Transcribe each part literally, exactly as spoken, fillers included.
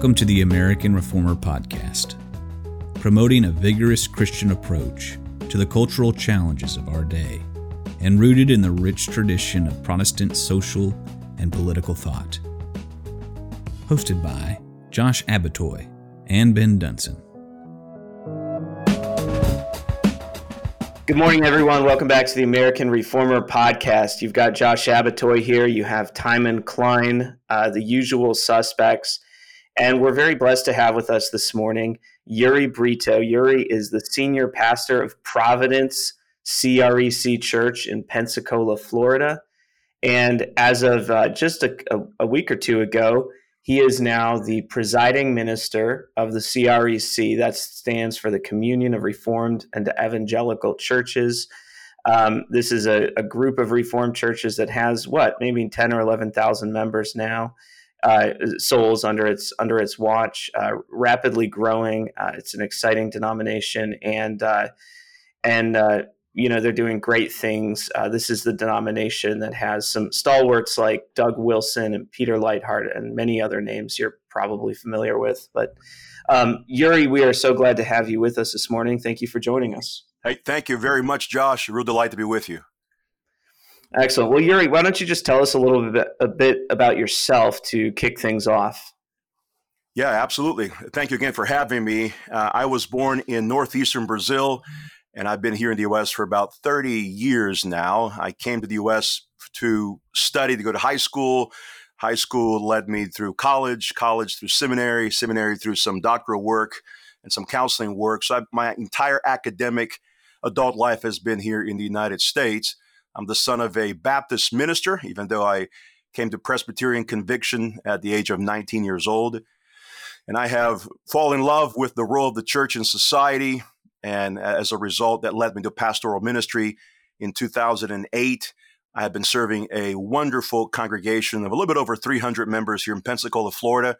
Welcome to the American Reformer Podcast, promoting a vigorous Christian approach to the cultural challenges of our day and rooted in the rich tradition of Protestant social and political thought. Hosted by Josh Abbotoy and Ben Dunson. Good morning, everyone. Welcome back to the American Reformer Podcast. You've got Josh Abbotoy here. You have Timon Klein, uh, the usual suspects. And we're very blessed to have with us this morning Yuri Brito. Yuri is the senior pastor of Providence C R E C Church in Pensacola, Florida. And as of uh, just a, a week or two ago, he is now the presiding minister of the C R E C. That stands for the Communion of Reformed and Evangelical Churches. Um, this is a, a group of Reformed churches that has, what, maybe ten or eleven thousand members now, uh, souls under its under its watch, uh, rapidly growing. Uh, it's an exciting denomination, and uh, and uh, you know they're doing great things. Uh, this is the denomination that has some stalwarts like Doug Wilson and Peter Leithart and many other names you're probably familiar with. But um, Yuri, we are so glad to have you with us this morning. Thank you for joining us. Hey, thank you very much, Josh. Real delight to be with you. Excellent. Well, Yuri, why don't you just tell us a little bit, a bit about yourself to kick things off? Yeah, absolutely. Thank you again for having me. Uh, I was born in northeastern Brazil, and I've been here in the U S for about thirty years now. I came to the U S to study, to go to high school. High school led me through college, college through seminary, seminary through some doctoral work and some counseling work. So I've, my entire academic adult life has been here in the United States. I'm the son of a Baptist minister, even though I came to Presbyterian conviction at the age of nineteen years old. And I have fallen in love with the role of the church in society. And as a result, that led me to pastoral ministry. In two thousand eight, I have been serving a wonderful congregation of a little bit over three hundred members here in Pensacola, Florida.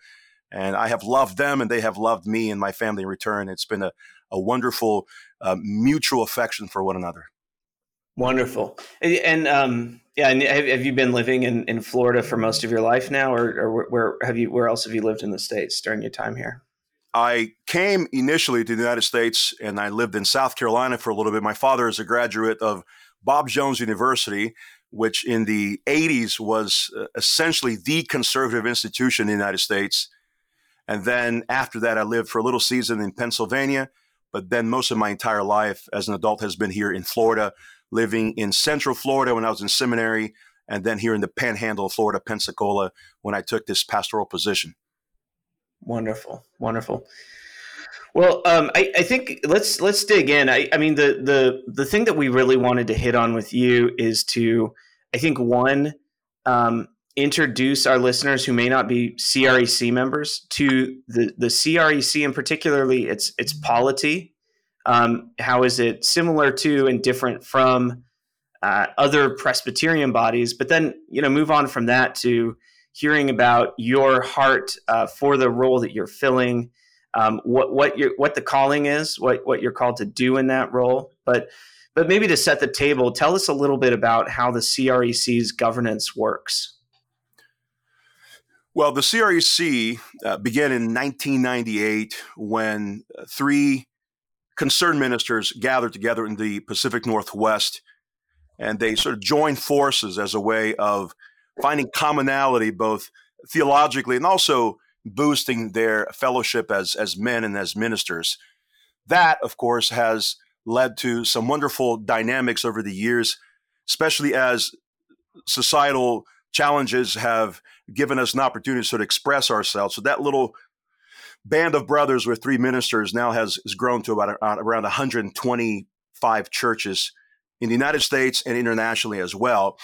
And I have loved them, and they have loved me and my family in return. It's been a, a wonderful uh, mutual affection for one another. Wonderful. And um, yeah, and have, have you been living in, in Florida for most of your life now, or, or where have you? Where else have you lived in the States during your time here? I came initially to the United States, and I lived in South Carolina for a little bit. My father is a graduate of Bob Jones University, which in the eighties was essentially the conservative institution in the United States. And then after that, I lived for a little season in Pennsylvania, but then most of my entire life as an adult has been here in Florida, living in Central Florida when I was in seminary, and then here in the Panhandle of Florida, Pensacola, when I took this pastoral position. Wonderful, wonderful. Well, um, I, I think let's let's dig in. I, I mean, the the the thing that we really wanted to hit on with you is to, I think, one, um, introduce our listeners who may not be C R E C members to the the C R E C, and particularly its its polity. Um, how is it similar to and different from uh, other Presbyterian bodies? But then, you know, move on from that to hearing about your heart uh, for the role that you're filling, um, what what your what the calling is, what what you're called to do in that role. But but maybe to set the table, tell us a little bit about how the C R E C's governance works. Well, the C R E C uh, began in nineteen ninety-eight when three concerned ministers gathered together in the Pacific Northwest, and they sort of joined forces as a way of finding commonality, both theologically and also boosting their fellowship as, as men and as ministers. That, of course, has led to some wonderful dynamics over the years, especially as societal challenges have given us an opportunity to sort of express ourselves. So that little band of brothers with three ministers now has, has grown to about uh, around one hundred twenty-five churches in the United States and internationally as well.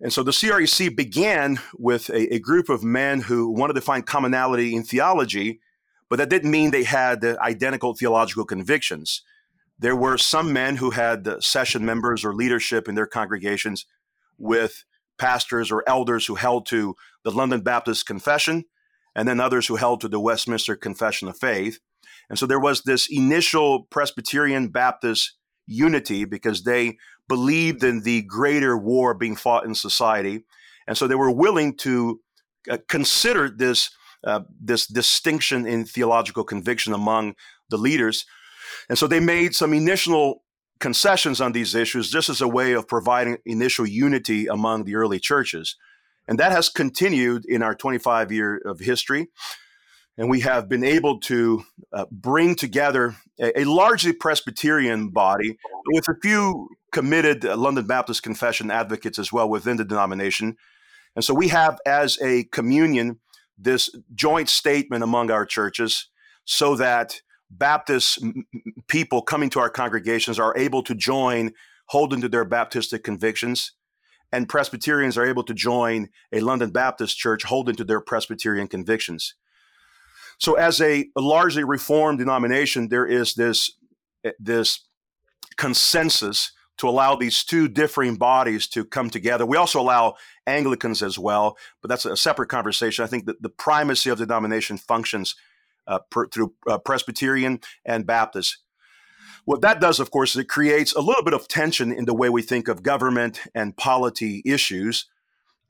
And so the C R E C began with a, a group of men who wanted to find commonality in theology, but that didn't mean they had identical theological convictions. There were some men who had session members or leadership in their congregations with pastors or elders who held to the London Baptist Confession, and then others who held to the Westminster Confession of Faith. And so there was this initial Presbyterian Baptist unity because they believed in the greater war being fought in society. And so they were willing to uh, consider this uh, this distinction in theological conviction among the leaders. And so they made some initial concessions on these issues, just as a way of providing initial unity among the early churches. And that has continued in our twenty-five year of history. And we have been able to uh, bring together a, a largely Presbyterian body with a few committed uh, London Baptist Confession advocates as well within the denomination. And so we have, as a communion, this joint statement among our churches so that Baptist m- people coming to our congregations are able to join, holding to their Baptistic convictions, and Presbyterians are able to join a London Baptist church holding to their Presbyterian convictions. So as a, a largely Reformed denomination, there is this, this consensus to allow these two differing bodies to come together. We also allow Anglicans as well, but that's a separate conversation. I think that the primacy of the denomination functions uh, per, through uh, Presbyterian and Baptist. What that does, of course, is it creates a little bit of tension in the way we think of government and polity issues,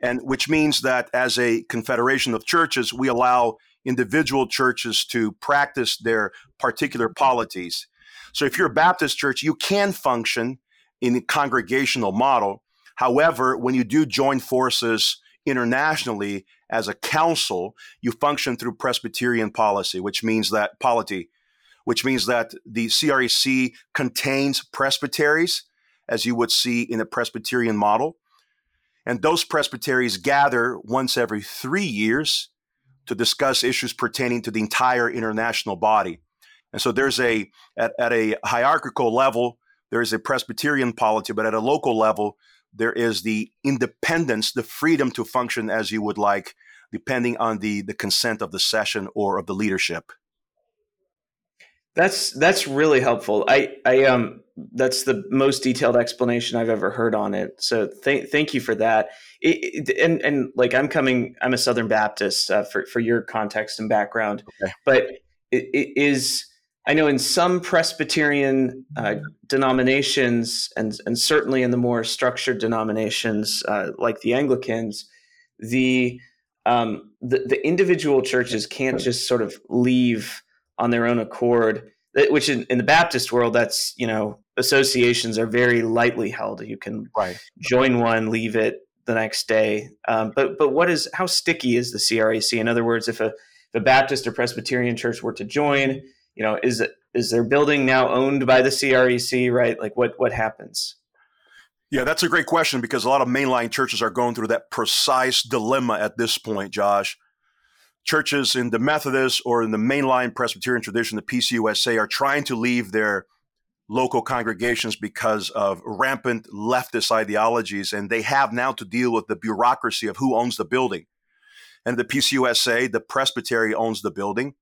and which means that as a confederation of churches, we allow individual churches to practice their particular polities. So if you're a Baptist church, you can function in a congregational model. However, when you do join forces internationally as a council, you function through Presbyterian policy, which means that polity, which means that the C R E C contains presbyteries, as you would see in a Presbyterian model. And those presbyteries gather once every three years to discuss issues pertaining to the entire international body. And so there's a, at, at a hierarchical level, there is a Presbyterian polity, but at a local level, there is the independence, the freedom to function as you would like, depending on the, the consent of the session or of the leadership. That's, that's really helpful. I, I, um, that's the most detailed explanation I've ever heard on it. So thank, thank you for that. It, it, and, and like, I'm coming, I'm a Southern Baptist uh, for, for your context and background, okay. But it, it is, I know in some Presbyterian uh, denominations, and, and certainly in the more structured denominations uh, like the Anglicans, the, um, the, the individual churches can't just sort of leave on their own accord, which in, in the Baptist world, that's, you know, associations are very lightly held. You can right. join one, leave it the next day. Um, but but what is, how sticky is the C R A C? In other words, if a, if a Baptist or Presbyterian church were to join, you know, is it, is their building now owned by the C R E C, right? Like what, what happens? Yeah, that's a great question, because a lot of mainline churches are going through that precise dilemma at this point, Josh. Churches in the Methodist or in the mainline Presbyterian tradition, the P C U S A, are trying to leave their local congregations because of rampant leftist ideologies, and they have now to deal with the bureaucracy of who owns the building. And the P C U S A, the presbytery owns the building,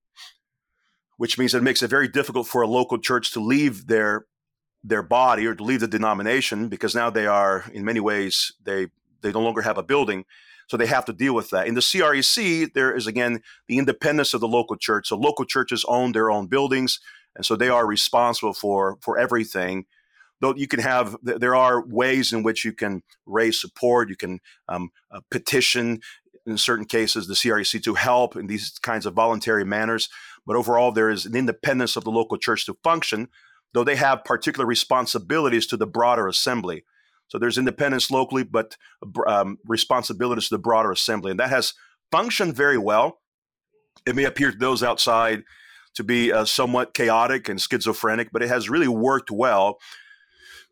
which means it makes it very difficult for a local church to leave their their body or to leave the denomination, because now they are, in many ways, they they no longer have a building. So they have to deal with that. In the C R E C, there is, again, the independence of the local church. So local churches own their own buildings, and so they are responsible for, for everything. Though you can have, there are ways in which you can raise support. You can um, uh, petition, in certain cases, the C R E C to help in these kinds of voluntary manners. But overall, there is an independence of the local church to function, though they have particular responsibilities to the broader assembly. So there's independence locally, but um, responsibilities to the broader assembly. And that has functioned very well. It may appear to those outside to be uh, somewhat chaotic and schizophrenic, but it has really worked well,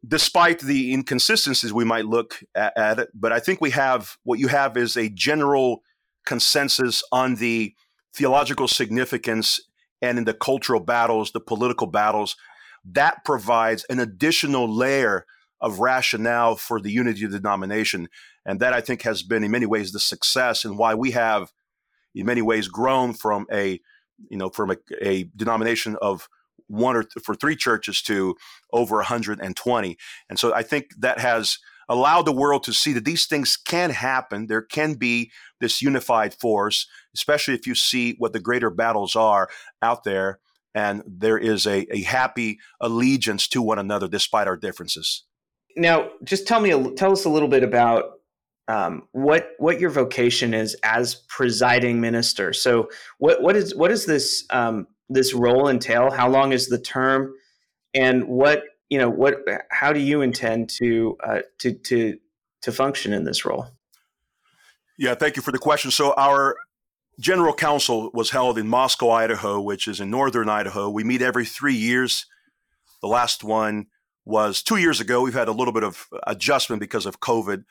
despite the inconsistencies we might look at, at it. But I think we have, what you have is a general consensus on the theological significance, and in the cultural battles, the political battles, that provides an additional layer of rationale for the unity of the denomination. And that, I think, has been in many ways the success, and why we have in many ways grown from a, you know, from a, a denomination of one or th- for three churches to over one hundred twenty. And so I think that has allowed the world to see that these things can happen. There can be this unified force, especially if you see what the greater battles are out there, and there is a, a happy allegiance to one another despite our differences. Now, just tell me, tell us a little bit about um, what what your vocation is as presiding minister. So what what is what is this um, this role entail? How long is the term, and what you know what how do you intend to uh, to to to function in this role? Yeah, thank you for the question. So our General Council was held in Moscow, Idaho, which is in northern Idaho. We meet every three years. The last one was two years ago. We've had a little bit of adjustment because of COVID,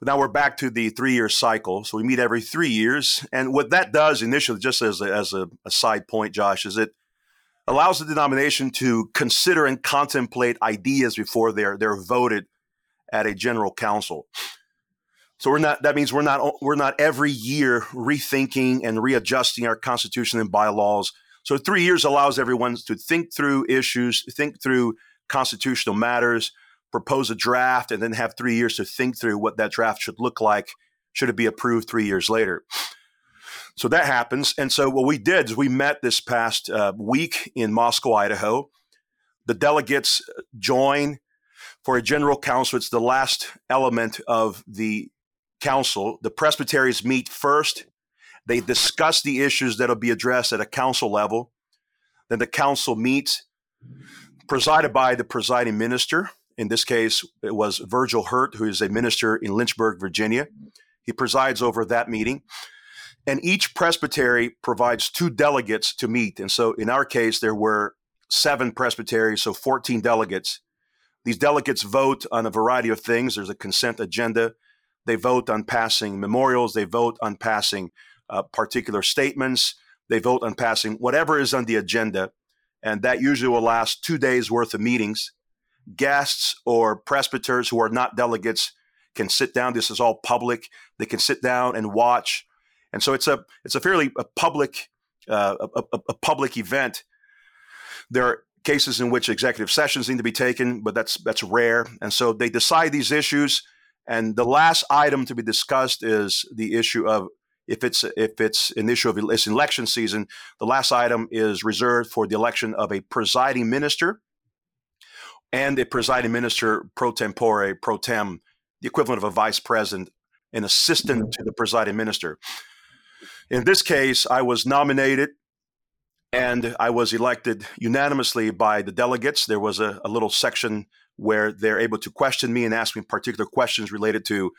but now we're back to the three-year cycle. So we meet every three years. And what that does initially, just as a, as a, a side point, Josh, is it allows the denomination to consider and contemplate ideas before they're they're voted at a General Council. So we're not. That means we're not. We're not every year rethinking and readjusting our constitution and bylaws. So three years allows everyone to think through issues, think through constitutional matters, propose a draft, and then have three years to think through what that draft should look like. Should it be approved three years later? So that happens. And so what we did is we met this past uh, week in Moscow, Idaho. The delegates join for a General Council. It's the last element of the council. The presbyteries meet first. They discuss the issues that will be addressed at a council level. Then the council meets, presided by the presiding minister. In this case, it was Virgil Hurt, who is a minister in Lynchburg, Virginia. He presides over that meeting. And each presbytery provides two delegates to meet. And so in our case, there were seven presbyteries, so fourteen delegates. These delegates vote on a variety of things. There's a consent agenda. They vote on passing memorials. They vote on passing uh, particular statements. They vote on passing whatever is on the agenda. And that usually will last two days worth of meetings. Guests or presbyters who are not delegates can sit down. This is all public. They can sit down and watch. And so it's a it's a fairly a public uh, a, a, a public event. There are cases in which executive sessions need to be taken, but that's that's rare. And so they decide these issues. And the last item to be discussed is the issue of, if it's if it's an issue of it's election season, the last item is reserved for the election of a presiding minister and a presiding minister pro tempore, pro tem, the equivalent of a vice president, an assistant to the presiding minister. In this case, I was nominated and I was elected unanimously by the delegates. There was a, a little section where they're able to question me and ask me particular questions related to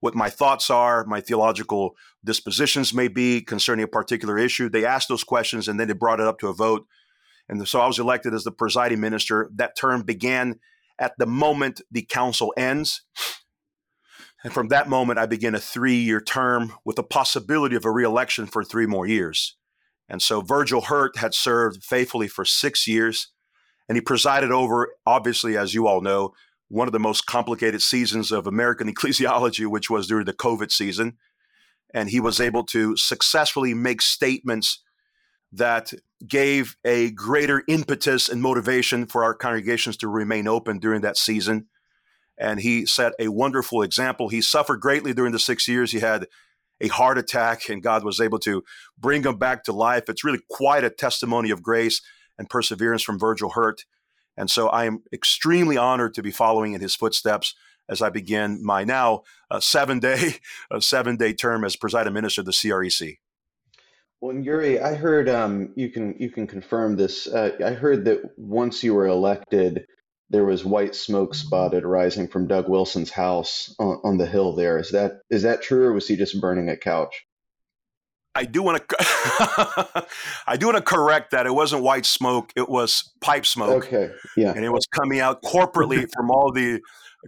what my thoughts are, my theological dispositions may be concerning a particular issue. They asked those questions and then they brought it up to a vote. And so I was elected as the presiding minister. That term began at the moment the council ends. And from that moment, I began a three-year term with the possibility of a re-election for three more years. And so Virgil Hurt had served faithfully for six years. And he presided over, obviously, as you all know, one of the most complicated seasons of American ecclesiology, which was during the COVID season. And he was able to successfully make statements that gave a greater impetus and motivation for our congregations to remain open during that season. And he set a wonderful example. He suffered greatly during the six years. He had a heart attack, and God was able to bring him back to life. It's really quite a testimony of grace and perseverance from Virgil Hurt. And so I am extremely honored to be following in his footsteps as I begin my now uh, seven-day uh, seven-day term as presiding minister of the C R E C. Well, and Yuri, I heard um, you can you can confirm this. Uh, I heard that once you were elected, there was white smoke spotted rising from Doug Wilson's house on, on the hill there. Is that is that true, or was he just burning a couch? I do want to, I do want to correct that. It wasn't white smoke. It was pipe smoke. Okay, yeah. And it was coming out corporately from all the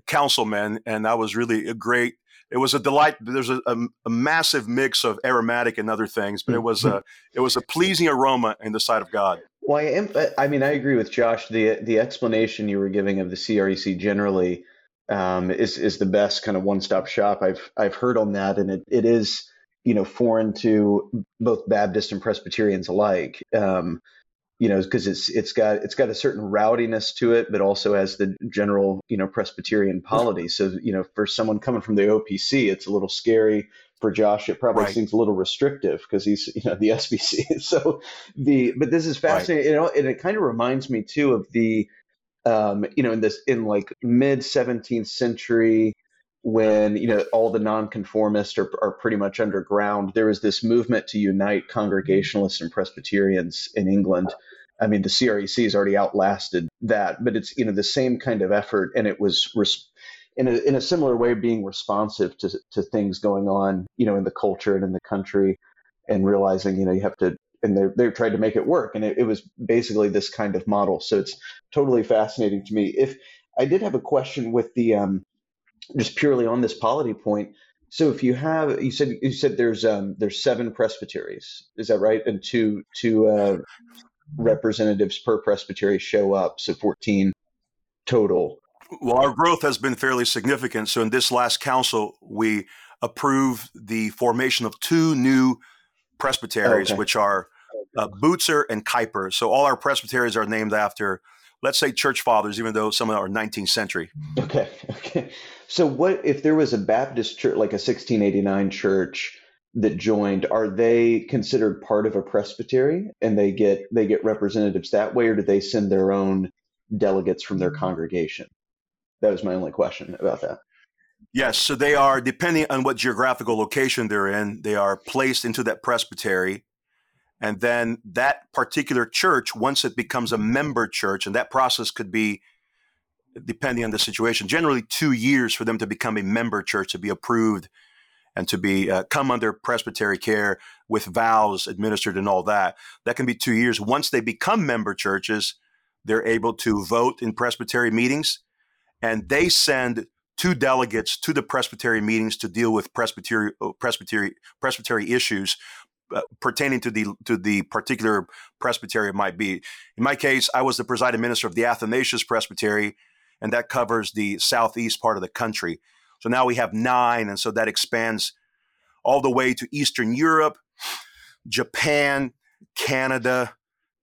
councilmen. And that was really a great, it was a delight. There's a, a, a massive mix of aromatic and other things, but it was a, it was a pleasing aroma in the sight of God. Well, I am, I mean, I agree with Josh. The, the explanation you were giving of the C R E C generally um, is, is the best kind of one-stop shop I've, I've heard on that. And it, it is, you know, foreign to both Baptists and Presbyterians alike, um, you know, because it's it's got it's got a certain rowdiness to it, but also has the general, you know, Presbyterian polity. So, you know, for someone coming from the O P C, it's a little scary. For Josh, it probably right. seems a little restrictive because he's, you know, the S B C. So the but this is fascinating, right. you know, and it kind of reminds me too of the, um, you know, in this in like mid seventeenth century. when, you know, all the nonconformists are, are pretty much underground, there was this movement to unite Congregationalists and Presbyterians in England. I mean, the C R E C has already outlasted that, but it's, you know, the same kind of effort, and it was res- in a in a similar way being responsive to to things going on, you know, in the culture and in the country, and realizing, you know, you have to, and they they've tried to make it work, and it, it was basically this kind of model. So it's totally fascinating to me. If I did have a question with the um. Just purely on this polity point. So if you have, you said you said there's um there's seven presbyteries, is that right? And two two uh, representatives per presbytery show up, so fourteen total. Well, our growth has been fairly significant. So in this last council, we approved the formation of two new presbyteries, okay. which are uh, Butzer and Kuyper. So all our presbyteries are named after, let's say, church fathers, even though some of them are nineteenth century. Okay. Okay. So what if there was a Baptist church, like a sixteen eighty-nine church that joined, are they considered part of a presbytery and they get, they get representatives that way, or do they send their own delegates from their congregation? That was my only question about that. Yes. So they are, depending on what geographical location they're in, they are placed into that presbytery. And then that particular church, once it becomes a member church, and that process could be, depending on the situation, generally two years for them to become a member church, to be approved and to be uh, come under presbytery care with vows administered and all that. That can be two years. Once they become member churches, they're able to vote in presbytery meetings, and they send two delegates to the presbytery meetings to deal with presbytery presbytery presbytery issues Uh, pertaining to the to the particular presbytery it might be. In my case, I was the presiding minister of the Athanasius Presbytery, and that covers the southeast part of the country. So now we have nine, and so that expands all the way to Eastern Europe, Japan, Canada,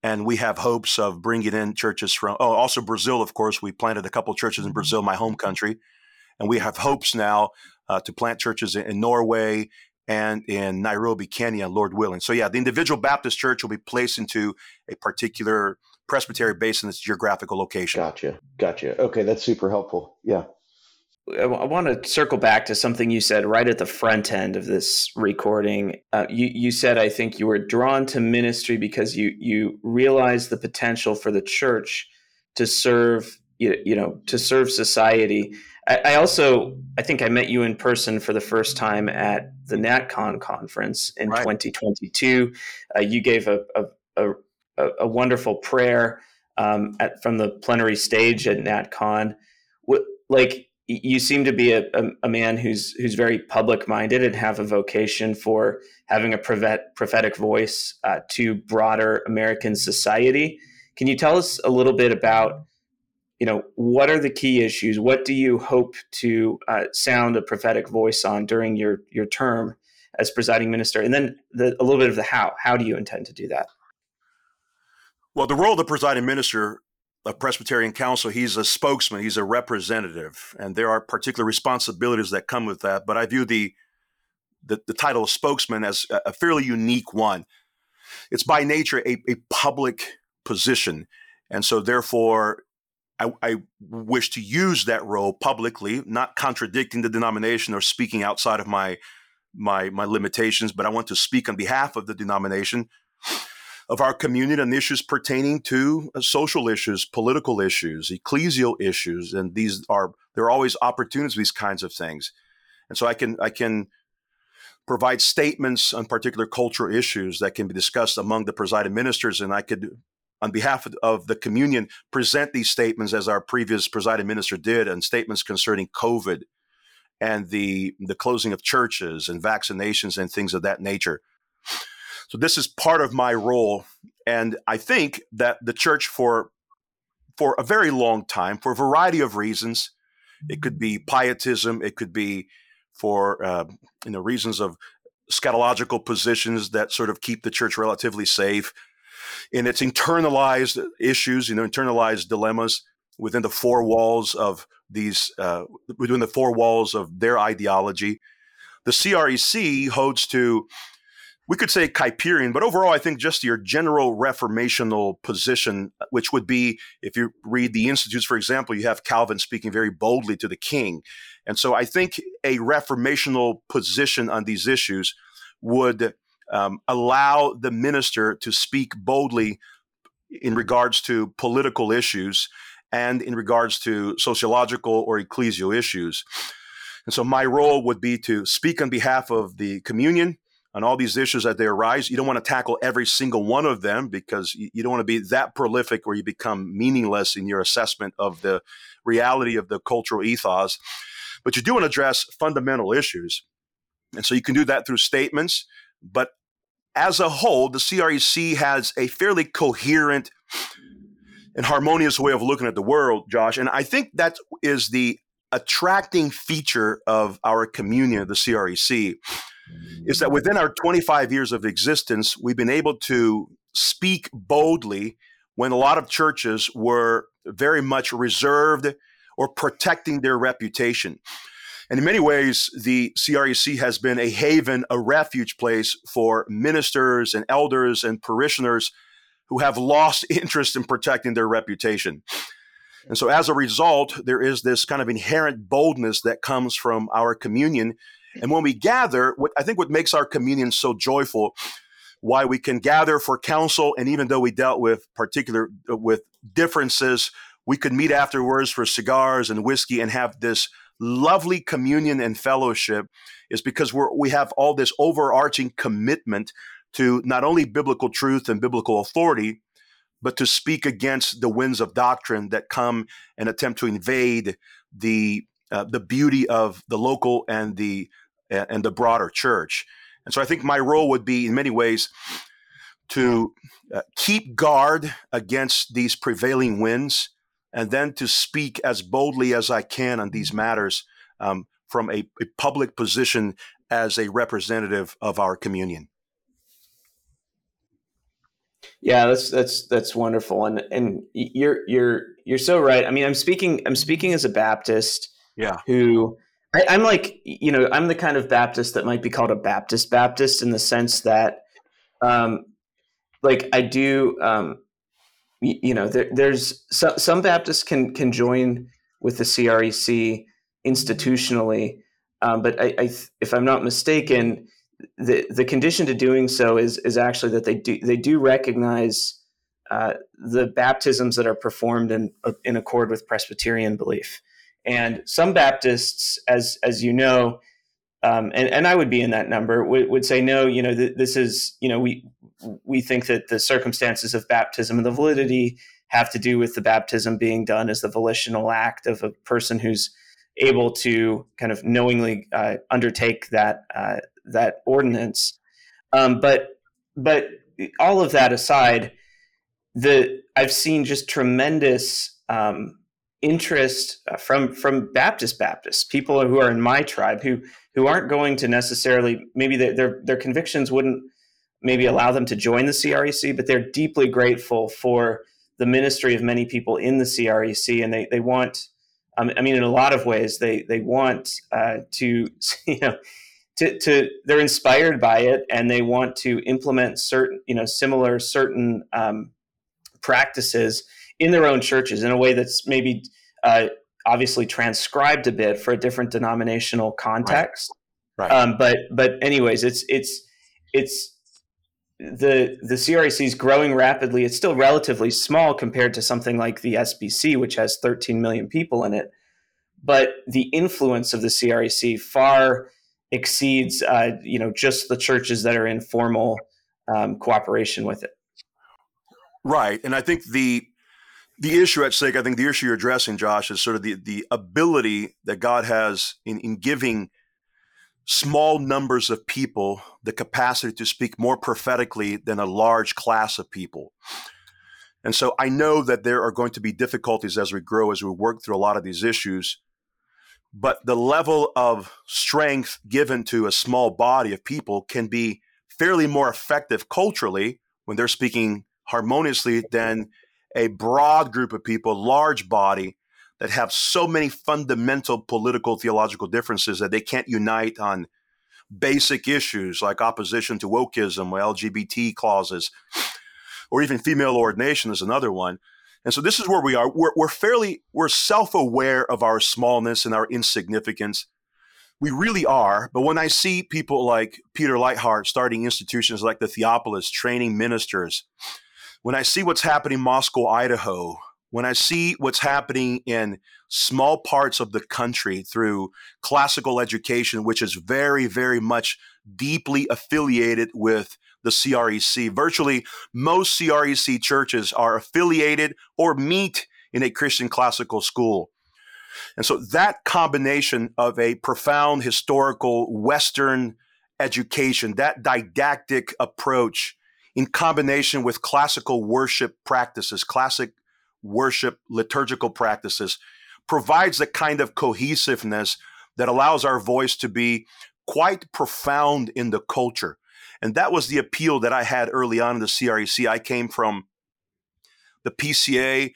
and we have hopes of bringing in churches from, oh, also Brazil, of course. We planted a couple of churches in Brazil, my home country, and we have hopes now uh, to plant churches in, in Norway, and in Nairobi, Kenya, Lord willing. So yeah, the individual Baptist church will be placed into a particular presbytery based on its geographical location. Gotcha. Gotcha. Okay, that's super helpful. Yeah. I, w- I want to circle back to something you said right at the front end of this recording. Uh, you, you said, I think you were drawn to ministry because you you realized the potential for the church to serve, you, you know, to serve society. I also, I think I met you in person for the first time at the NatCon conference in right. twenty twenty-two. Uh, you gave a a, a, a wonderful prayer um, at, from the plenary stage at NatCon. What, like you seem to be a, a, a man who's who's very public-minded and have a vocation for having a prophetic voice uh, to broader American society. Can you tell us a little bit about, you know, what are the key issues? What do you hope to uh, sound a prophetic voice on during your your term as presiding minister? And then the, a little bit of the how. How do you intend to do that? Well, the role of the presiding minister of Presbyterian Council, he's a spokesman, he's a representative, and there are particular responsibilities that come with that. But I view the the, the title of spokesman as a fairly unique one. It's by nature a, a public position, and so therefore, I, I wish to use that role publicly, not contradicting the denomination or speaking outside of my, my my limitations, but I want to speak on behalf of the denomination, of our community, on issues pertaining to uh, social issues, political issues, ecclesial issues, and these are there are always opportunities for these kinds of things, and so I can I can provide statements on particular cultural issues that can be discussed among the presiding ministers, and I could, on behalf of the communion, present these statements as our previous presiding minister did, and statements concerning COVID and the the closing of churches and vaccinations and things of that nature. So this is part of my role. And I think that the church for for a very long time, for a variety of reasons, it could be pietism, it could be for uh, you know, reasons of scatological positions that sort of keep the church relatively safe, in its internalized issues, you know, internalized dilemmas within the four walls of these, uh, within the four walls of their ideology. The C R E C holds to, we could say Kuyperian, but overall, I think just your general reformational position, which would be, if you read the Institutes, for example, you have Calvin speaking very boldly to the king And so I think a reformational position on these issues would um, allow the minister to speak boldly in regards to political issues and in regards to sociological or ecclesial issues. And so my role would be to speak on behalf of the communion on all these issues that they arise. You don't want to tackle every single one of them because you don't want to be that prolific where you become meaningless in your assessment of the reality of the cultural ethos. But you do want to address fundamental issues. And so you can do that through statements. But as a whole, the C R E C has a fairly coherent and harmonious way of looking at the world, Josh. And I think that is the attracting feature of our communion, the C R E C, is that within our twenty-five years of existence, we've been able to speak boldly when a lot of churches were very much reserved or protecting their reputation. And in many ways, the C R E C has been a haven, a refuge place for ministers and elders and parishioners who have lost interest in protecting their reputation. And so as a result, there is this kind of inherent boldness that comes from our communion. And when we gather, what I think what makes our communion so joyful, why we can gather for counsel, and even though we dealt with particular with differences, we could meet afterwards for cigars and whiskey and have this lovely communion and fellowship, is because we're, we have all this overarching commitment to not only biblical truth and biblical authority, but to speak against the winds of doctrine that come and attempt to invade the uh, the beauty of the local and the uh, and the broader church. And so I think my role would be in many ways to uh, keep guard against these prevailing winds, and then to speak as boldly as I can on these matters um, from a, a public position as a representative of our communion. Yeah, that's that's that's wonderful, and and you're you're you're so right. I mean, I'm speaking I'm speaking as a Baptist. Yeah. Who I, I'm like, you know, I'm the kind of Baptist that might be called a Baptist Baptist in the sense that, um, like I do, um, you, you know, there, there's so, some Baptists can can join with the C R E C institutionally, um, but I, I if I'm not mistaken, the the condition to doing so is is actually that they do they do recognize uh, the baptisms that are performed in in accord with Presbyterian belief. And some Baptists, as as you know, um, and and I would be in that number, would, would say no. You know, th- this is you know we we think that the circumstances of baptism and the validity have to do with the baptism being done as the volitional act of a person who's able to kind of knowingly uh, undertake that. Uh, that ordinance. Um, but, but all of that aside, the, I've seen just tremendous um, interest from, from Baptist Baptists, people who are in my tribe, who, who aren't going to necessarily, maybe their, their, their convictions wouldn't maybe allow them to join the C R E C, but they're deeply grateful for the ministry of many people in the C R E C. And they, they want, um, I mean, in a lot of ways, they, they want uh, to, you know, To, to they're inspired by it, and they want to implement certain, you know, similar certain um, practices in their own churches in a way that's maybe uh, obviously transcribed a bit for a different denominational context. Right. Right. Um, but but anyways, it's it's it's the the C R E C is growing rapidly. It's still relatively small compared to something like the S B C, which has thirteen million people in it. But the influence of the C R E C far exceeds, uh, you know, just the churches that are in formal um, cooperation with it. Right. And I think the the issue at stake, I think the issue you're addressing, Josh, is sort of the, the ability that God has in, in giving small numbers of people the capacity to speak more prophetically than a large class of people. And so I know that there are going to be difficulties as we grow, as we work through a lot of these issues. But the level of strength given to a small body of people can be fairly more effective culturally when they're speaking harmoniously than a broad group of people, large body, that have so many fundamental political, theological differences that they can't unite on basic issues like opposition to wokeism, L G B T clauses, or even female ordination is another one. And so this is where we are. We're, we're fairly, we're self-aware of our smallness and our insignificance. We really are. But when I see people like Peter Leithart starting institutions like the Theopolis, training ministers, when I see what's happening in Moscow, Idaho, when I see what's happening in small parts of the country through classical education, which is very, very much deeply affiliated with the C R E C. Virtually most C R E C churches are affiliated or meet in a Christian classical school. And so that combination of a profound historical Western education, that didactic approach in combination with classical worship practices, classic worship liturgical practices, provides the kind of cohesiveness that allows our voice to be quite profound in the culture. And that was the appeal that I had early on in the C R E C. I came from the P C A,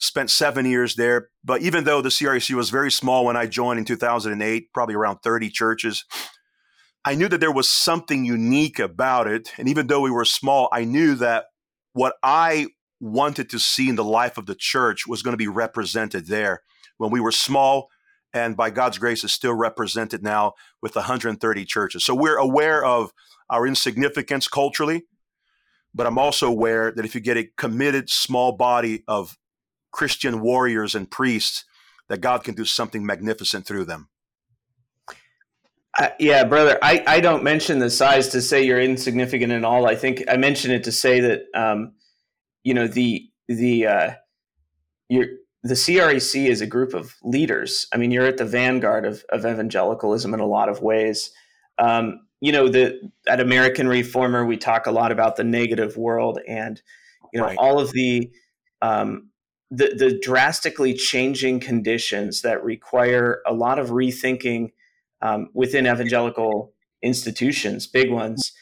spent seven years there. But even though the C R E C was very small when I joined in two thousand eight, probably around thirty churches, I knew that there was something unique about it. And even though we were small, I knew that what I wanted to see in the life of the church was going to be represented there when we were small, and by God's grace is still represented now with one hundred thirty churches. So we're aware of our insignificance culturally, but I'm also aware that if you get a committed small body of Christian warriors and priests, that God can do something magnificent through them. Uh, yeah, brother, I, I don't mention the size to say you're insignificant in all. I think I mention it to say that, um, you know, the the uh, your the C R E C is a group of leaders. I mean, you're at the vanguard of, of evangelicalism in a lot of ways. Um, you know, the at American Reformer, we talk a lot about the negative world, and you know, right. all of the um, the the drastically changing conditions that require a lot of rethinking um, within evangelical institutions, big ones,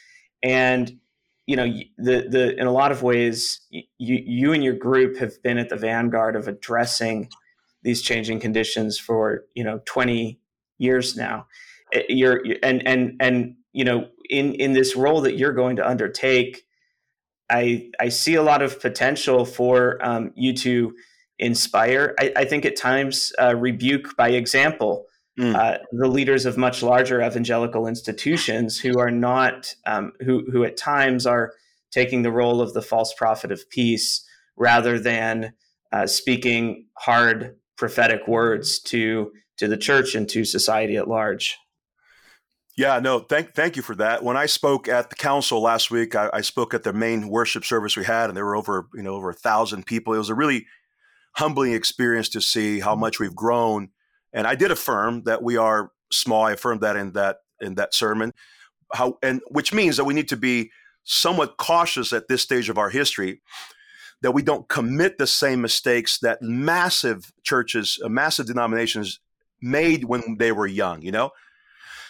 and. You know, the the in a lot of ways, you you and your group have been at the vanguard of addressing these changing conditions for you know twenty years now. You're and and and you know in in this role that you're going to undertake, I I see a lot of potential for um, you to inspire. I, I think at times uh, rebuke by example. Mm. Uh, the leaders of much larger evangelical institutions who are not, um, who who at times are taking the role of the false prophet of peace rather than uh, speaking hard prophetic words to to the church and to society at large. Yeah, no, thank thank you for that. When I spoke at the council last week, I, I spoke at the main worship service we had, and there were over you know over a thousand people. It was a really humbling experience to see how much we've grown. And I did affirm that we are small. I affirmed that in that in that sermon, how and which means that we need to be somewhat cautious at this stage of our history, that we don't commit the same mistakes that massive churches, uh, massive denominations made when they were young. You know,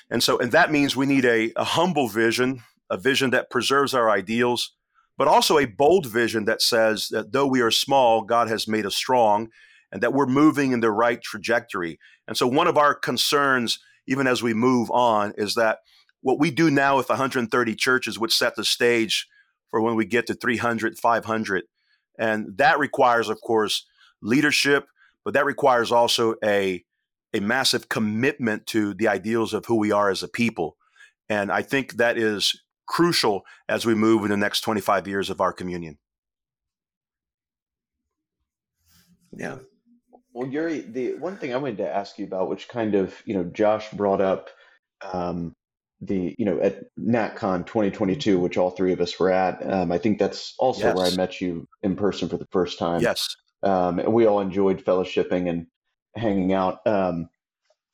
and so and that means we need a, a humble vision, a vision that preserves our ideals, but also a bold vision that says that though we are small, God has made us strong. And that we're moving in the right trajectory. And so one of our concerns, even as we move on, is that what we do now with one hundred thirty churches would set the stage for when we get to three hundred, five hundred. And that requires, of course, leadership, but that requires also a, a massive commitment to the ideals of who we are as a people. And I think that is crucial as we move in the next twenty-five years of our communion. Yeah. Well, Yuri, the one thing I wanted to ask you about, which kind of, you know, Josh brought up um, the, you know, at NatCon twenty twenty-two, which all three of us were at. Um, I think that's also yes. where I met you in person for the first time. Yes. Um, and we all enjoyed fellowshipping and hanging out. Um,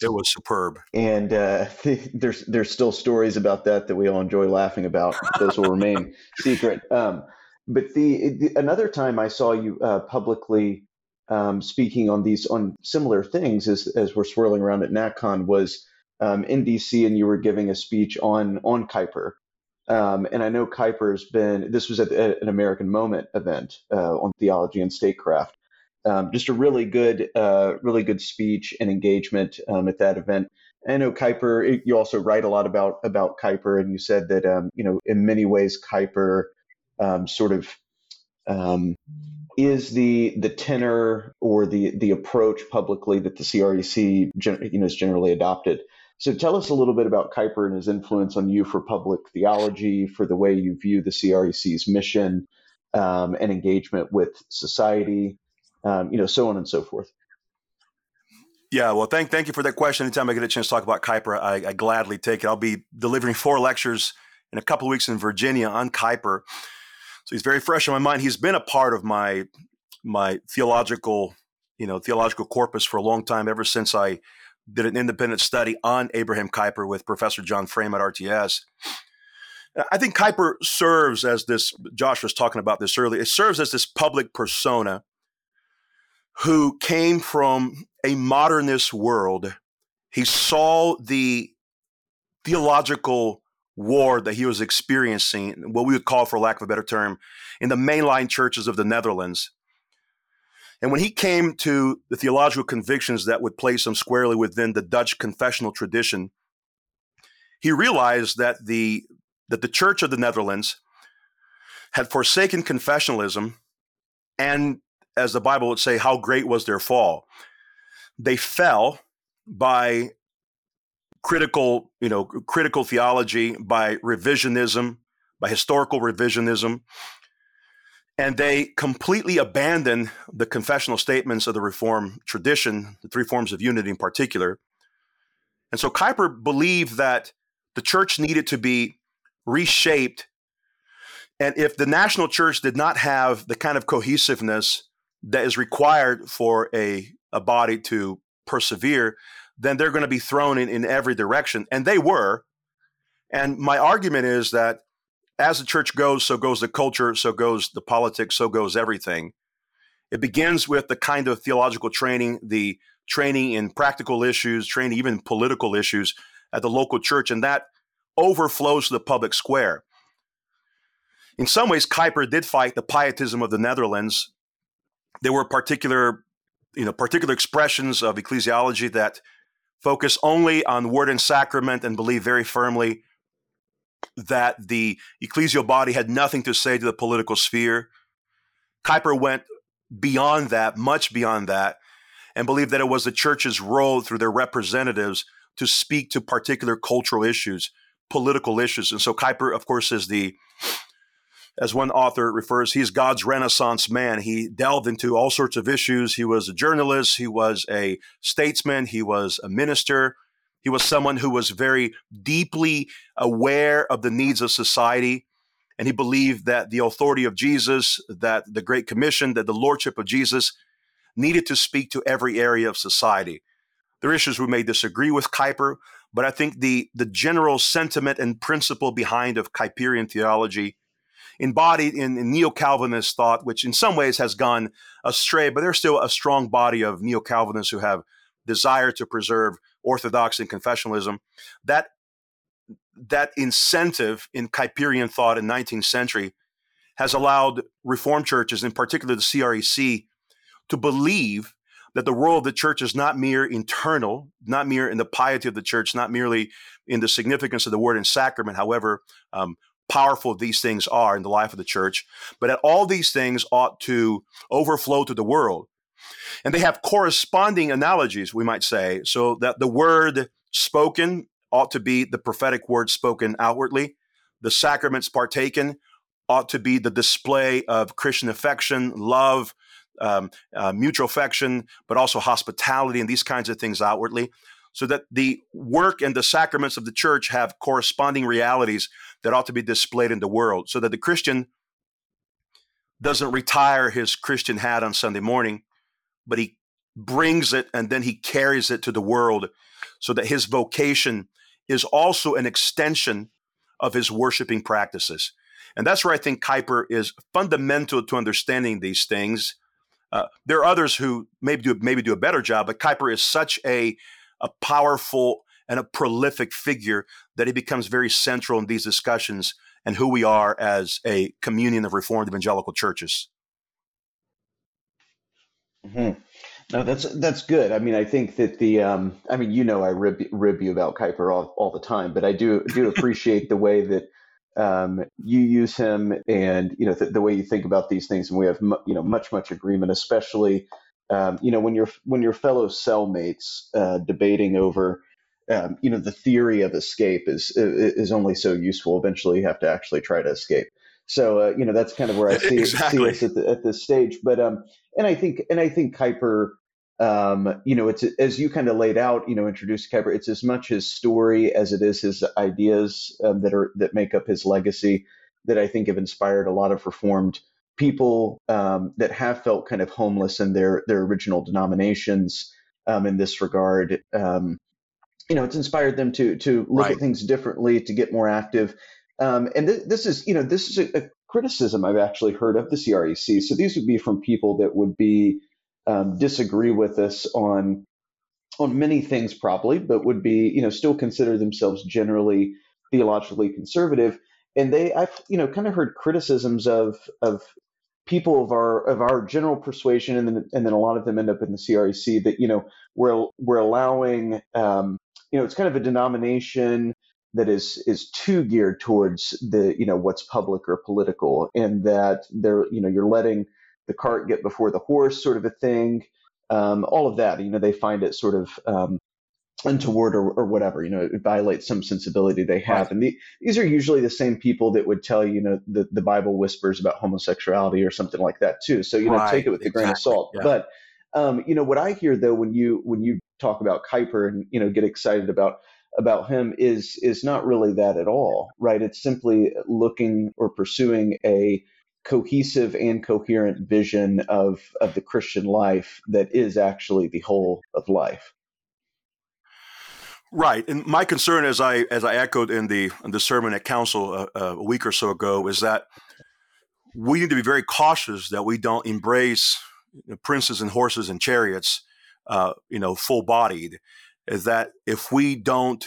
it was superb. And uh, there's there's still stories about that that we all enjoy laughing about. Those will remain secret. Um, but the, the another time I saw you uh, publicly. Um, speaking on these on similar things as as we're swirling around at NatCon was um, in D C, and you were giving a speech on on Kuyper, um, and I know Kuyper's been. This was at, at an American Moment event uh, on theology and statecraft. Um, just a really good, uh, really good speech and engagement um, at that event. I know Kuyper. You also write a lot about about Kuyper, and you said that um, you know in many ways Kuyper um, sort of. um, is the the tenor or the the approach publicly that the C R E C gen, you know, is generally adopted. So tell us a little bit about Kuyper and his influence on you for public theology, for the way you view the C R E C's mission um, and engagement with society, um, you know, so on and so forth. Yeah, well, thank thank you for that question. Anytime I get a chance to talk about Kuyper, I, I gladly take it. I'll be delivering four lectures in a couple of weeks in Virginia on Kuyper. So he's very fresh in my mind. He's been a part of my my theological, you know, theological corpus for a long time, ever since I did an independent study on Abraham Kuyper with Professor John Frame at R T S. I think Kuyper serves as this, Josh was talking about this earlier, it serves as this public persona who came from a modernist world. He saw the theological war that he was experiencing, what we would call, for lack of a better term, in the mainline churches of the Netherlands. And when he came to the theological convictions that would place him squarely within the Dutch confessional tradition, he realized that the that the Church of the Netherlands had forsaken confessionalism, and, as the Bible would say, how great was their fall? They fell by critical, you know, critical theology, by revisionism, by historical revisionism. And they completely abandoned the confessional statements of the Reformed tradition, the three forms of unity in particular. And so Kuyper believed that the church needed to be reshaped. And if the national church did not have the kind of cohesiveness that is required for a, a body to persevere, then they're going to be thrown in, in every direction. And they were. And my argument is that as the church goes, so goes the culture, so goes the politics, so goes everything. It begins with the kind of theological training, the training in practical issues, training even political issues at the local church, and that overflows to the public square. In some ways, Kuyper did fight the pietism of the Netherlands. There were particular, you know, particular expressions of ecclesiology that focus only on word and sacrament and believe very firmly that the ecclesial body had nothing to say to the political sphere. Kuyper went beyond that, much beyond that, and believed that it was the church's role through their representatives to speak to particular cultural issues, political issues. And so Kuyper, of course, is the, as one author refers, he's God's Renaissance man. He delved into all sorts of issues. He was a journalist. He was a statesman. He was a minister. He was someone who was very deeply aware of the needs of society, and he believed that the authority of Jesus, that the Great Commission, that the Lordship of Jesus needed to speak to every area of society. There are issues we may disagree with Kuyper, but I think the, the general sentiment and principle behind of Kuyperian theology, embodied in, in neo-Calvinist thought, which in some ways has gone astray, but there's still a strong body of neo-Calvinists who have desire to preserve orthodoxy and confessionalism, that that incentive in Kuyperian thought in nineteenth century has allowed Reformed churches, in particular the C R E C, to believe that the role of the church is not mere internal, not mere in the piety of the church, not merely in the significance of the word and sacrament, however um, powerful these things are in the life of the church, but that all these things ought to overflow to the world. And they have corresponding analogies, we might say, so that the word spoken ought to be the prophetic word spoken outwardly. The sacraments partaken ought to be the display of Christian affection, love, um, uh, mutual affection, but also hospitality and these kinds of things outwardly, so that the work and the sacraments of the church have corresponding realities that ought to be displayed in the world, so that the Christian doesn't retire his Christian hat on Sunday morning, but he brings it and then he carries it to the world, so that his vocation is also an extension of his worshiping practices. And that's where I think Kuyper is fundamental to understanding these things. Uh, there are others who maybe do, maybe do a better job, but Kuyper is such a, a powerful and a prolific figure that he becomes very central in these discussions and who we are as a communion of Reformed evangelical churches. Mm-hmm. No, that's that's good. I mean, I think that the um, I mean, you know, I rib, rib you about Kuyper all, all the time, but I do do appreciate the way that Um, you use him, and you know th- the way you think about these things, and we have mu- you know much much agreement, especially um, you know when your when your fellow cellmates uh, debating over um, you know the theory of escape is is only so useful. Eventually, you have to actually try to escape. So uh, you know that's kind of where I see, exactly. see us at, the, at this stage. But um, and I think and I think Kuyper, um, you know, it's as you kind of laid out, you know, introduced Kuyper. It's as much his story as it is his ideas um, that are that make up his legacy that I think have inspired a lot of Reformed people um, that have felt kind of homeless in their their original denominations um, in this regard. Um, you know, it's inspired them to to look right. at things differently, to get more active. Um, and th- this is, you know, this is a, a criticism I've actually heard of the C R E C. So these would be from people that would be um, disagree with us on on many things, probably, but would be, you know, still consider themselves generally theologically conservative. And they, I've, you know, kind of heard criticisms of of people of our of our general persuasion, and then and then a lot of them end up in the C R E C. That you know, we're we're allowing, um, you know, it's kind of a denomination that is is too geared towards the, you know, what's public or political, and that they're, you know, you're letting the cart get before the horse sort of a thing, um, all of that, you know, they find it sort of um, untoward or, or whatever, you know, it violates some sensibility they have. Right. And the, these are usually the same people that would tell, you know, the, the Bible whispers about homosexuality or something like that too. So, you know, right. take it with a exactly. grain of salt. Yeah. But, um, you know, what I hear though, when you, when you talk about Kuyper and, you know, get excited about about him is is not really that at all, right? It's simply looking or pursuing a cohesive and coherent vision of of the Christian life that is actually the whole of life. Right, and my concern, as I as I echoed in the in the sermon at council a, a week or so ago, is that we need to be very cautious that we don't embrace princes and horses and chariots, uh, you know, full-bodied. Is that if we don't,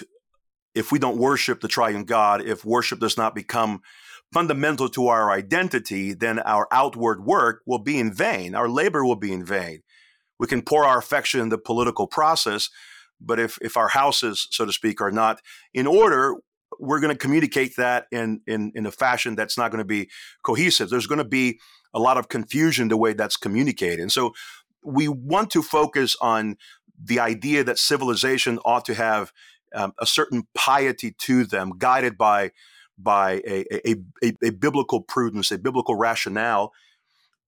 if we don't worship the triune God, if worship does not become fundamental to our identity, then our outward work will be in vain. Our labor will be in vain. We can pour our affection in the political process, but if if our houses, so to speak, are not in order, we're going to communicate that in in in a fashion that's not going to be cohesive. There's going to be a lot of confusion the way that's communicated. And so we want to focus on the idea that civilization ought to have um, a certain piety to them, guided by by a, a, a, a biblical prudence, a biblical rationale,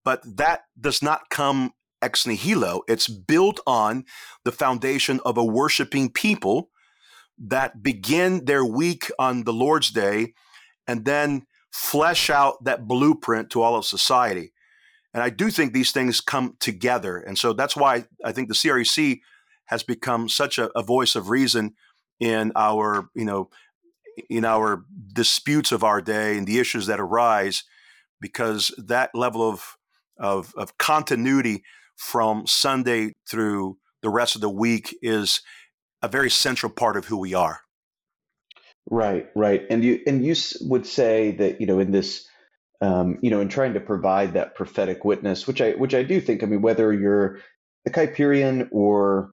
but that does not come ex nihilo. It's built on the foundation of a worshiping people that begin their week on the Lord's Day and then flesh out that blueprint to all of society. And I do think these things come together. And so that's why I think the C R E C has become such a, a voice of reason in our, you know, in our disputes of our day and the issues that arise, because that level of, of of continuity from Sunday through the rest of the week is a very central part of who we are. Right, right. And you and you would say that, you know, in this, um, you know, in trying to provide that prophetic witness, which I which I do think, I mean, whether you're a Kuyperian or,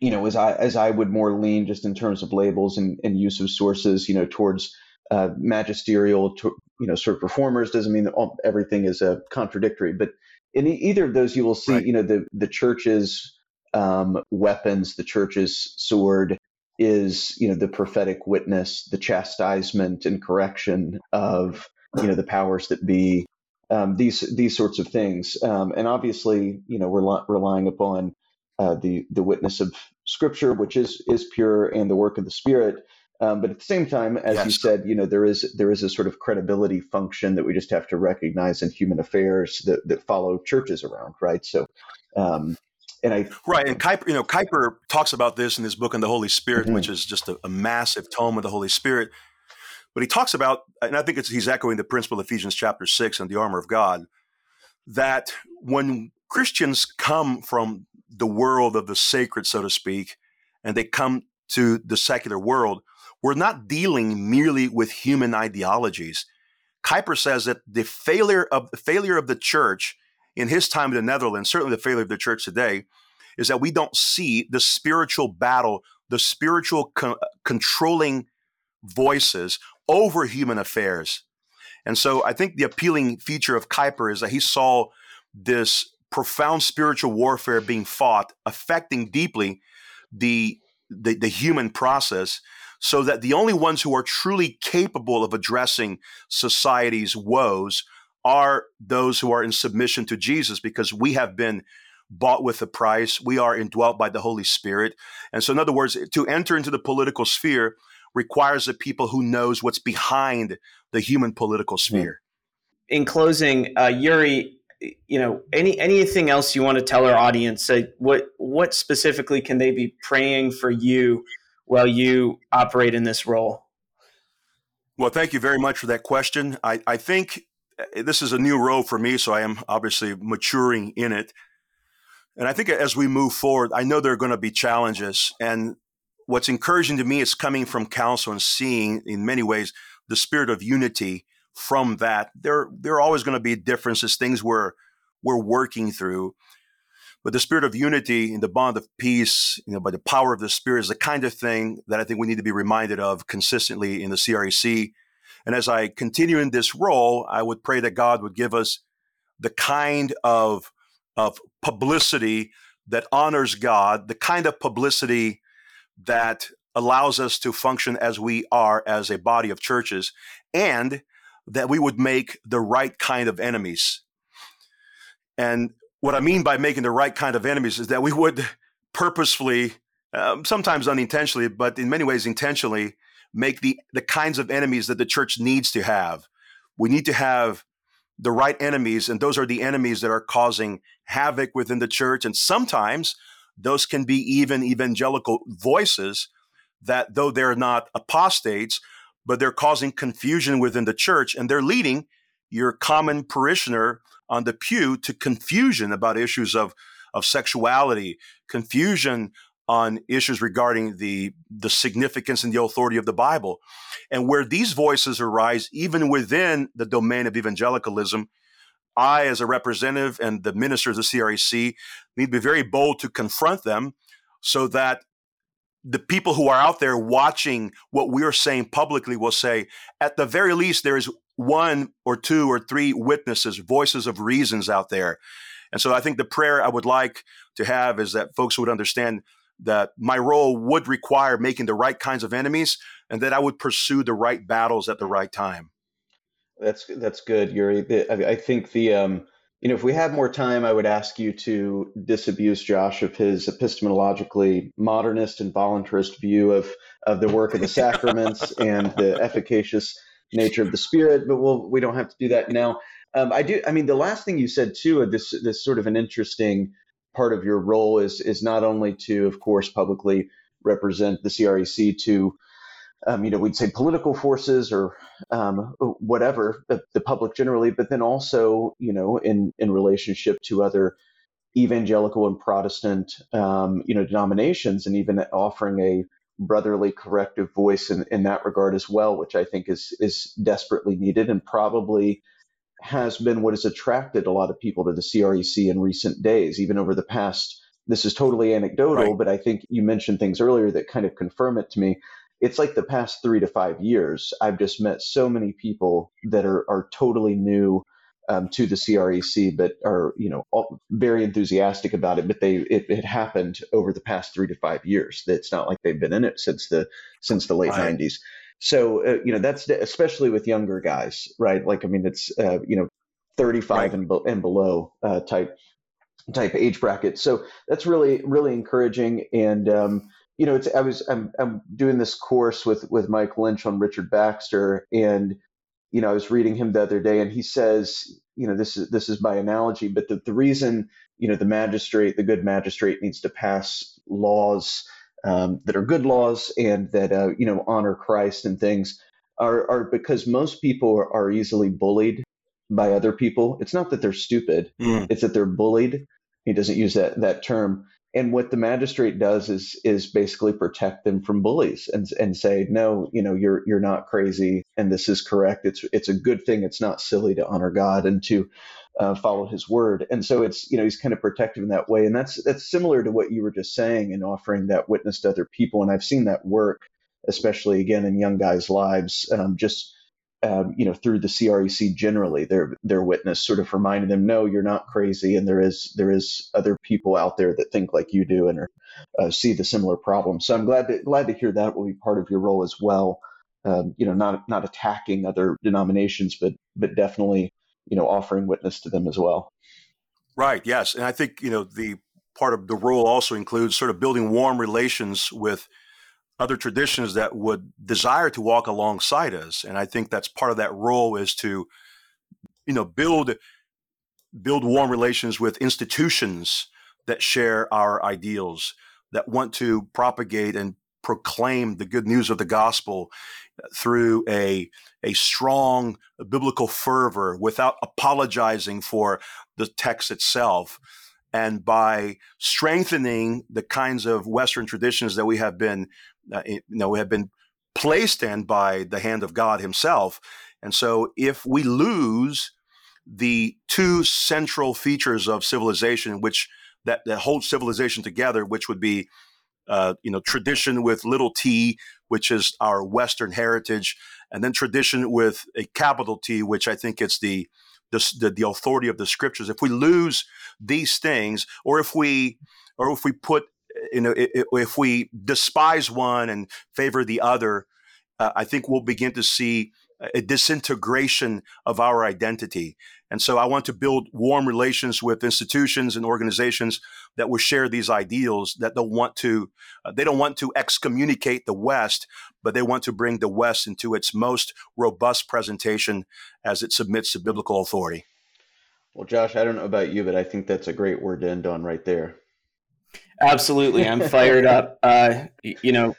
you know, as I as I would more lean just in terms of labels and, and use of sources, you know, towards uh, magisterial, to, you know, sort of reformers. Doesn't mean that all, everything is a uh, contradictory, but in either of those, you will see, right. you know, the the church's um, weapons, the church's sword is, you know, the prophetic witness, the chastisement and correction of, you know, the powers that be, um, these these sorts of things, um, and obviously, you know, we're rel- relying upon. Uh, the the witness of Scripture, which is is pure, and the work of the Spirit, um, but at the same time, as yes. you said, you know, there is there is a sort of credibility function that we just have to recognize in human affairs that, that follow churches around, right? So, um, and I right and Kuyper, you know, Kuyper talks about this in his book on the Holy Spirit, mm-hmm. which is just a, a massive tome of the Holy Spirit. But he talks about, and I think it's, he's echoing the principle of Ephesians chapter six and the armor of God, that when Christians come from the world of the sacred, so to speak, and they come to the secular world, we're not dealing merely with human ideologies. Kuyper says that the failure of the failure of the church in his time in the Netherlands, certainly the failure of the church today, is that we don't see the spiritual battle, the spiritual co- controlling voices over human affairs. And so I think the appealing feature of Kuyper is that he saw this profound spiritual warfare being fought, affecting deeply the, the, the human process, so that the only ones who are truly capable of addressing society's woes are those who are in submission to Jesus, because we have been bought with a price. We are indwelt by the Holy Spirit. And so, in other words, to enter into the political sphere requires a people who knows what's behind the human political sphere. In closing, uh, Yuri, you know, any anything else you want to tell our audience? Uh, what what specifically can they be praying for you while you operate in this role? Well, thank you very much for that question. I, I think this is a new role for me, so I am obviously maturing in it. And I think as we move forward, I know there are going to be challenges. And what's encouraging to me is coming from counsel and seeing, in many ways, the spirit of unity from that. There, there are always going to be differences, things we're, we're working through. But the spirit of unity and the bond of peace, you know, by the power of the Spirit, is the kind of thing that I think we need to be reminded of consistently in the C R E C. And as I continue in this role, I would pray that God would give us the kind of of publicity that honors God, the kind of publicity that allows us to function as we are as a body of churches, and that we would make the right kind of enemies. And what I mean by making the right kind of enemies is that we would purposefully, um, sometimes unintentionally, but in many ways intentionally, make the, the kinds of enemies that the church needs to have. We need to have the right enemies, and those are the enemies that are causing havoc within the church. And sometimes those can be even evangelical voices that, though they're not apostates, but they're causing confusion within the church, and they're leading your common parishioner on the pew to confusion about issues of, of sexuality, confusion on issues regarding the, the significance and the authority of the Bible. And where these voices arise, even within the domain of evangelicalism, I, as a representative and the ministers of the C R E C, need to be very bold to confront them, so that the people who are out there watching what we are saying publicly will say, at the very least, there is one or two or three witnesses, voices of reasons out there. And so I think the prayer I would like to have is that folks would understand that my role would require making the right kinds of enemies, and that I would pursue the right battles at the right time. That's that's good, Yuri. The, I think the um, you know, if we had more time, I would ask you to disabuse Josh of his epistemologically modernist and voluntarist view of of the work of the sacraments and the efficacious nature of the Spirit. But we'll, we don't have to do that now. Um, I do. I mean, the last thing you said too, this this sort of an interesting part of your role is is not only to, of course, publicly represent the C R E C to, um, you know, we'd say political forces or um, whatever, the, the public generally, but then also, you know, in, in relationship to other evangelical and Protestant, um, you know, denominations, and even offering a brotherly corrective voice in, in that regard as well, which I think is is desperately needed, and probably has been what has attracted a lot of people to the C R E C in recent days, even over the past. This is totally anecdotal, right, but I think you mentioned things earlier that kind of confirm it to me. It's like the past three to five years, I've just met so many people that are are totally new um, to the C R E C, but are, you know, all very enthusiastic about it. But they it, it happened over the past three to five years. It's not like they've been in it since the since the late right. nineties. So, uh, you know, that's especially with younger guys, right? Like, I mean, it's, uh, you know, thirty-five right. and, be- and below uh, type type age bracket. So that's really, really encouraging. And, um, you know, it's I was I'm, I'm doing this course with with Mike Lynch on Richard Baxter. And, you know, I was reading him the other day, and he says, you know, this is this is my analogy, but the, the reason, you know, the magistrate, the good magistrate needs to pass laws Um, that are good laws and that, uh, you know, honor Christ and things are, are because most people are, are easily bullied by other people. It's not that they're stupid. Mm. It's that they're bullied. He doesn't use that, that term. And what the magistrate does is is basically protect them from bullies and and say, no, you know, you're you're not crazy and this is correct. It's it's a good thing. It's not silly to honor God and to uh, follow His word. And so it's, you know, he's kind of protective in that way. And that's that's similar to what you were just saying in offering that witness to other people. And I've seen that work especially again in young guys' lives, um, just um, you know, through the C R E C generally, their their witness sort of reminding them, no, you're not crazy, and there is there is other people out there that think like you do and are, uh, see the similar problem. So I'm glad to, glad to hear that will be part of your role as well. Um, you know, not not attacking other denominations, but but definitely, you know, offering witness to them as well. Right. Yes, and I think, you know, the part of the role also includes sort of building warm relations with other traditions that would desire to walk alongside us, and I think that's part of that role is to, you know, build build warm relations with institutions that share our ideals, that want to propagate and proclaim the good news of the gospel through a a strong biblical fervor without apologizing for the text itself, and by strengthening the kinds of Western traditions that we have been, uh, you know, we have been placed in by the hand of God himself. And so if we lose the two central features of civilization, which that, that hold civilization together, which would be, uh, you know, tradition with little t, which is our Western heritage, and then tradition with a capital T, which I think it's the The, the authority of the scriptures. If we lose these things, or if we, or if we put, you know, if we despise one and favor the other, uh, I think we'll begin to see a disintegration of our identity. And so I want to build warm relations with institutions and organizations that will share these ideals, that don't want to, uh, they don't want to excommunicate the West, but they want to bring the West into its most robust presentation as it submits to biblical authority. Well, Josh, I don't know about you, but I think that's a great word to end on right there. Absolutely. I'm fired up. Uh, you know,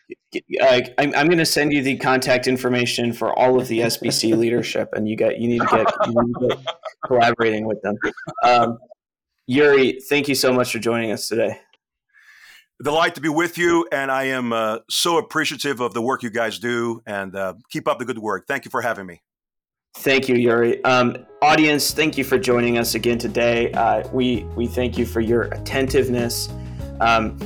I, I'm, I'm going to send you the contact information for all of the S B C leadership, and you get, you need to get, you need to get collaborating with them. Um, Yuri, thank you so much for joining us today. Delight to be with you. And I am uh, so appreciative of the work you guys do, and uh, keep up the good work. Thank you for having me. Thank you, Yuri. Um, audience, thank you for joining us again today. Uh, we, we thank you for your attentiveness. Um,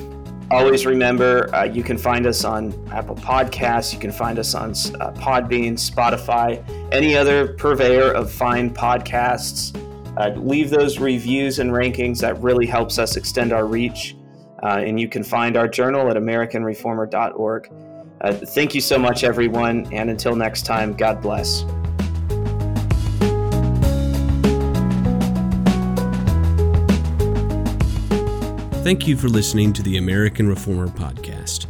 always remember, uh, you can find us on Apple Podcasts. You can find us on uh, Podbean, Spotify, any other purveyor of fine podcasts. Uh, leave those reviews and rankings. That really helps us extend our reach. Uh, and you can find our journal at American Reformer dot org. Uh, thank you so much, everyone. And until next time, God bless. Thank you for listening to the American Reformer podcast.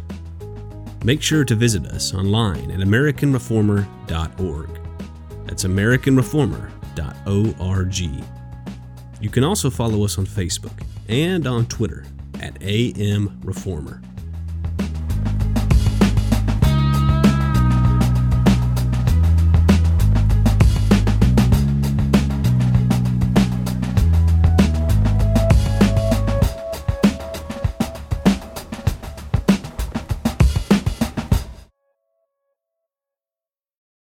Make sure to visit us online at American Reformer dot org. That's American Reformer dot org. You can also follow us on Facebook and on Twitter at A M Reformer.